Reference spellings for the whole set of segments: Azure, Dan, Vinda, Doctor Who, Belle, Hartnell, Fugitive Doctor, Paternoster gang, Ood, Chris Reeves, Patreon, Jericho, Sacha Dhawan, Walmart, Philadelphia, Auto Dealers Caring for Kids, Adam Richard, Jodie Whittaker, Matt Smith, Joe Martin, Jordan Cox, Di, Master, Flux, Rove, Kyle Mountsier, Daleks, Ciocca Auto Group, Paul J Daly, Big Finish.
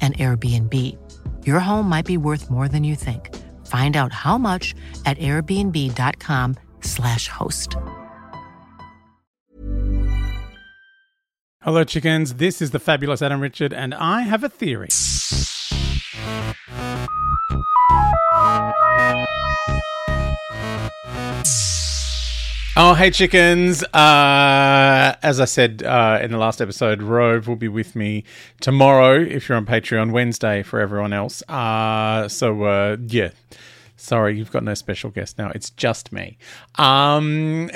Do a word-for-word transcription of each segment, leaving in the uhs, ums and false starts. an Airbnb. Your home might be worth more than you think. Find out how much at airbnb.com slash host. Hello, chickens. This is the fabulous Adam Richard, and I have a theory. Oh, hey, chickens. Uh, as I said uh, in the last episode, Rove will be with me tomorrow if you're on Patreon, Wednesday for everyone else. Uh, so, uh, yeah. Sorry, you've got no special guest now. It's just me. Um,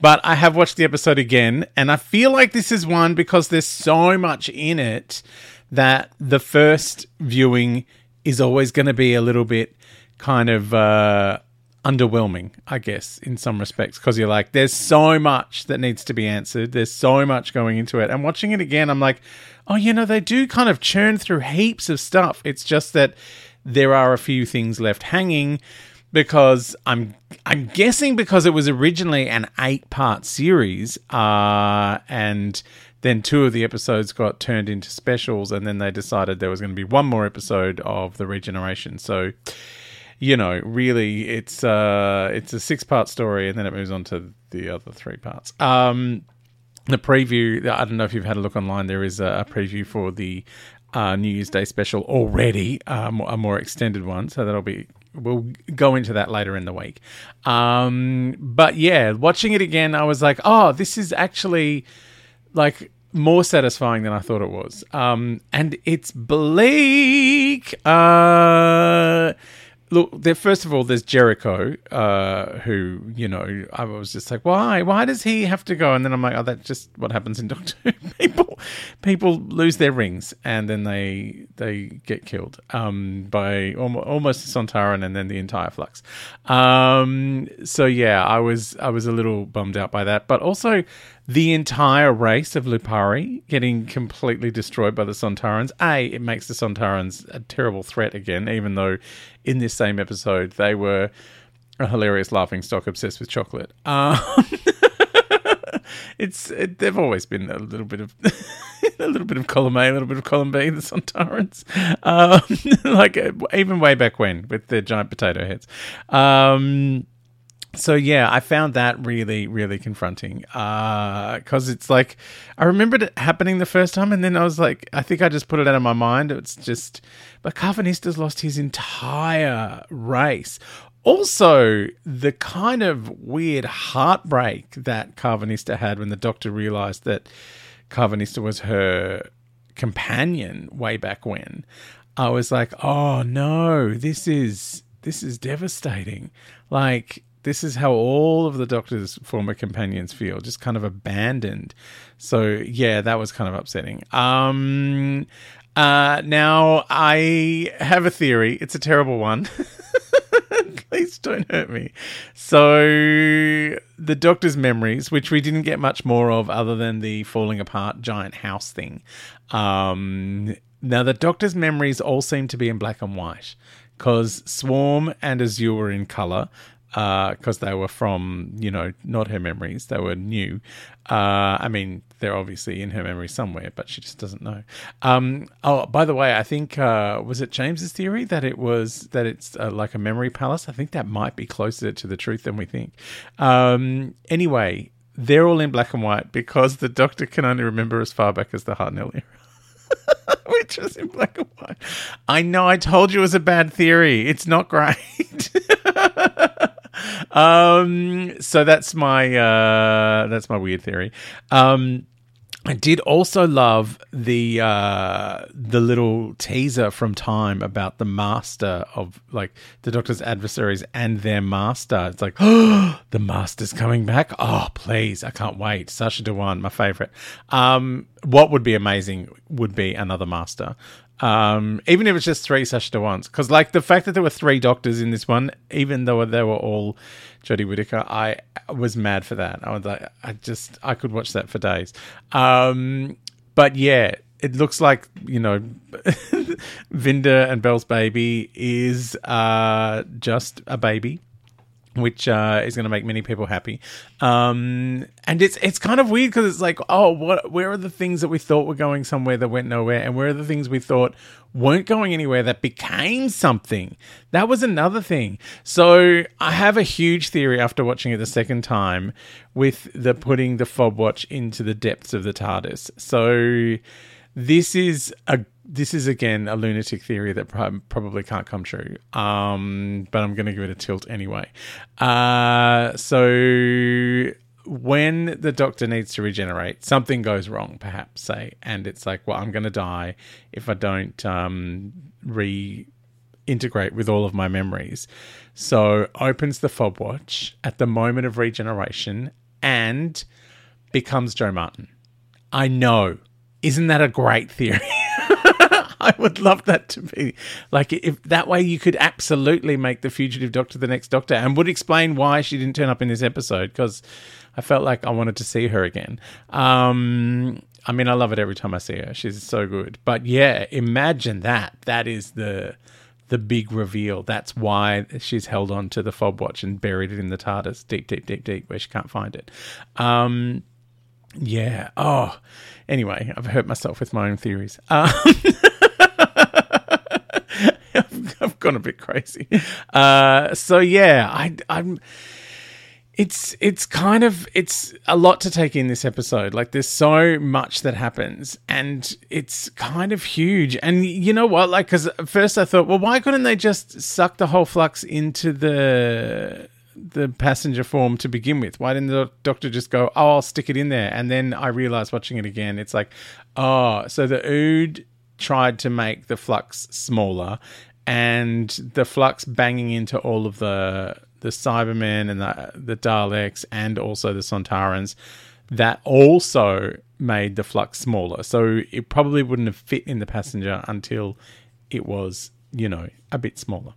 but I have watched the episode again, and I feel like this is one because there's so much in it that the first viewing is always going to be a little bit kind of... Uh, underwhelming, I guess, in some respects, because you're like, there's so much that needs to be answered. There's so much going into it. And watching it again, I'm like, oh, you know, they do kind of churn through heaps of stuff. It's just that there are a few things left hanging because I'm I'm guessing because it was originally an eight-part series uh, and then two of the episodes got turned into specials and then they decided there was going to be one more episode of the regeneration. So... You know, really, it's uh, it's a six-part story, and then it moves on to the other three parts. Um, the preview, I don't know if you've had a look online, there is a preview for the uh, New Year's Day special already, um, a more extended one, so that'll be... We'll go into that later in the week. Um, but, yeah, watching it again, I was like, oh, this is actually, like... more satisfying than I thought it was. Um, and it's bleak. Uh, look, there, first of all, there's Jericho, uh, who, you know, I was just like, why? Why does he have to go? And then I'm like, oh, that's just what happens in Doctor Who. People, people lose their rings and then they they get killed um, by al- almost Sontaran and then the entire Flux. Um, so, yeah, I was I was a little bummed out by that. But also... the entire race of Lupari getting completely destroyed by the Sontarans. A, it makes the Sontarans a terrible threat again, even though in this same episode they were a hilarious laughingstock obsessed with chocolate. Um, it's it, they've always been a little bit of a little bit of column A, a little bit of column B. The Sontarans, um, like even way back when with their giant potato heads. Um, So, yeah, I found that really, really confronting because uh, it's like I remembered it happening the first time and then I was like, I think I just put it out of my mind. It's just, but Carvanista's lost his entire race. Also, the kind of weird heartbreak that Carvanista had when the Doctor realised that Carvanista was her companion way back when, I was like, oh, no, this is this is devastating. Like... This is how all of the Doctor's former companions feel, just kind of abandoned. So, yeah, that was kind of upsetting. Um, uh, now, I have a theory. It's a terrible one. Please don't hurt me. So, the Doctor's memories, which we didn't get much more of other than the falling apart giant house thing. Um, now, the Doctor's memories all seem to be in black and white. because Swarm and Azure were in colour because uh, they were from, you know, not her memories. They were new. Uh, I mean, they're obviously in her memory somewhere, but she just doesn't know. Um, oh, by the way, I think, uh, was it James's theory that it was, that it's uh, like a memory palace? I think that might be closer to the truth than we think. Um, anyway, they're all in black and white because the Doctor can only remember as far back as the Hartnell era. Which was in black and white. I know, I told you it was a bad theory. It's not great. um, so that's my uh, that's my weird theory. Um, I did also love the uh, the little teaser from Time about the master of, like, the Doctor's adversaries and their master. It's like, oh, the master's coming back. Oh, please. I can't wait. Sacha Dhawan, my favorite. Um, what would be amazing would be another master. Um, even if it's just three Sacha Dhawans. Because, like, the fact that there were three Doctors in this one, even though they were all Jodie Whittaker, I was mad for that. I was like, I just, I could watch that for days. Um, but yeah, it looks like, you know, Vinda and Belle's baby is uh, just a baby, which uh, is going to make many people happy. Um, and it's it's kind of weird because it's like, oh, what? Where are the things that we thought were going somewhere that went nowhere? And where are the things we thought weren't going anywhere that became something? That was another thing. So I have a huge theory after watching it the second time with the putting the fob watch into the depths of the TARDIS. So this is a This is, again, a lunatic theory that probably can't come true, um, but I'm going to give it a tilt anyway. Uh, so when the Doctor needs to regenerate, something goes wrong, perhaps, say, and it's like, well, I'm going to die if I don't um, reintegrate with all of my memories. So opens the fob watch at the moment of regeneration and becomes Joe Martin. I know. Isn't that a great theory? I would love that to be like, if that way you could absolutely make the Fugitive Doctor the next Doctor, and would explain why she didn't turn up in this episode, because I felt like I wanted to see her again. Um, I mean, I love it every time I see her. She's so good. But yeah, imagine that. That is the the big reveal. That's why she's held on to the fob watch and buried it in the TARDIS deep, deep, deep, deep, where she can't find it. Um, yeah. Oh, anyway, I've hurt myself with my own theories. Um I've gone a bit crazy. Uh, so yeah, I, I'm. It's it's kind of it's a lot to take in this episode. Like, there's so much that happens, and it's kind of huge. And you know what? Like, because at first I thought, well, why couldn't they just suck the whole flux into the the passenger form to begin with? Why didn't the Doctor just go, oh, I'll stick it in there? And then I realized watching it again, it's like, oh, so the Ood tried to make the flux smaller, and the flux banging into all of the the Cybermen and the, the Daleks and also the Sontarans, that also made the flux smaller. So it probably wouldn't have fit in the passenger until it was, you know, a bit smaller.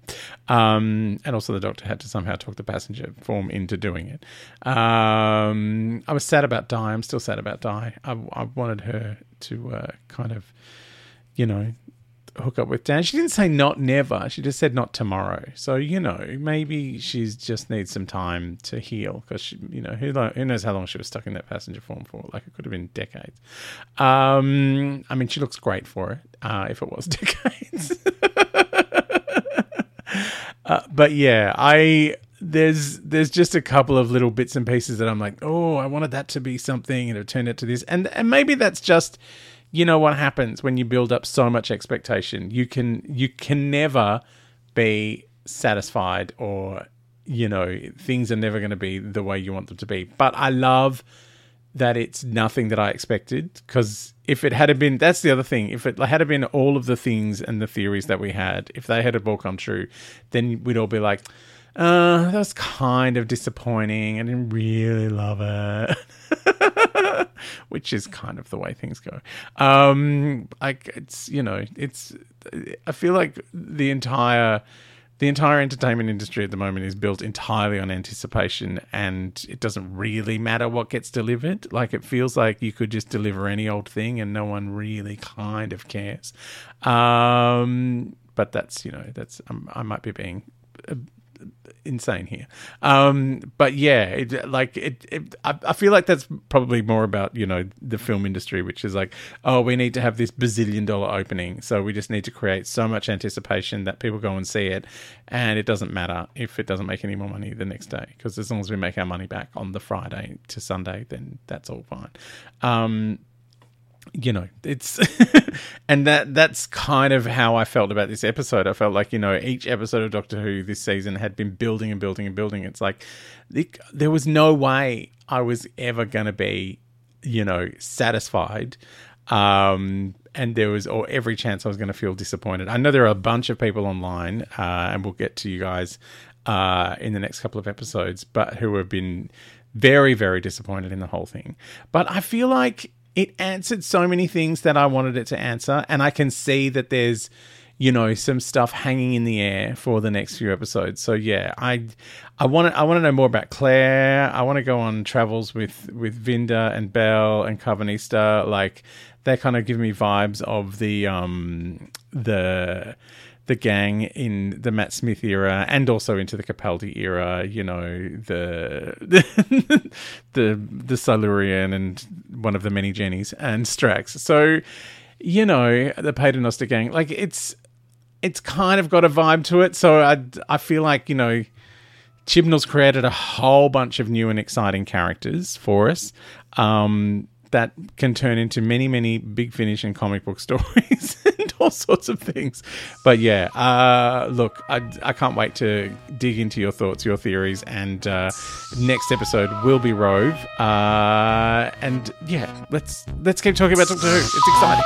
Um, and also the Doctor had to somehow talk the passenger form into doing it. Um, I was sad about Di. I'm still sad about Di. I, I wanted her to uh, kind of, you know, hook up with Dan. She didn't say not never. She just said not tomorrow. So, you know, maybe she's just needs some time to heal because, she, you know, who, lo- who knows how long she was stuck in that passenger form for. Like, it could have been decades. Um, I mean, she looks great for it uh, if it was decades. uh, but, yeah, I... There's there's just a couple of little bits and pieces that I'm like, oh, I wanted that to be something, and it turned out to this. And and maybe that's just... You know what happens when you build up so much expectation. You can you can never be satisfied, or, you know, things are never going to be the way you want them to be. But I love that it's nothing that I expected, because if it had been, that's the other thing. If it had been all of the things and the theories that we had, if they had all come true, then we'd all be like, uh, that was kind of disappointing. I didn't really love it. Which is kind of the way things go. Um, like, it's, you know, it's, I feel like the entire, the entire entertainment industry at the moment is built entirely on anticipation, and it doesn't really matter what gets delivered. Like, it feels like you could just deliver any old thing and no one really kind of cares. Um, but that's, you know, that's um, I might be being uh, insane here. Um, but yeah, it, like it, it I, I feel like that's probably more about, you know, the film industry, which is like, oh, we need to have this bazillion dollar opening, so we just need to create so much anticipation that people go and see it, and it doesn't matter if it doesn't make any more money the next day, because as long as we make our money back on the Friday to Sunday, then that's all fine. Um, you know, it's and that that's kind of how I felt about this episode. I felt like, you know, each episode of Doctor Who this season had been building and building and building. It's like it, there was no way I was ever going to be, you know, satisfied. Um, and there was or every chance I was going to feel disappointed. I know there are a bunch of people online, uh, and we'll get to you guys uh, in the next couple of episodes, but who have been very, very disappointed in the whole thing. But I feel like it answered so many things that I wanted it to answer, and I can see that there's, you know, some stuff hanging in the air for the next few episodes. So yeah, I, I want to, I want to know more about Claire. I want to go on travels with with Vinda and Belle and Carvanista. Like they kind of give me vibes of the um the. the gang in the Matt Smith era and also into the Capaldi era, you know, the the the, the Silurian and one of the many Jennies and Strax. So, you know, the Paternoster gang, like it's it's kind of got a vibe to it. So I, I feel like, you know, Chibnall's created a whole bunch of new and exciting characters for us. Um that can turn into many, many Big Finish and comic book stories and all sorts of things. But yeah, uh, look, I, I can't wait to dig into your thoughts, your theories, and uh, next episode will be Rove. Uh, and yeah, let's let's keep talking about Doctor Who. It's exciting.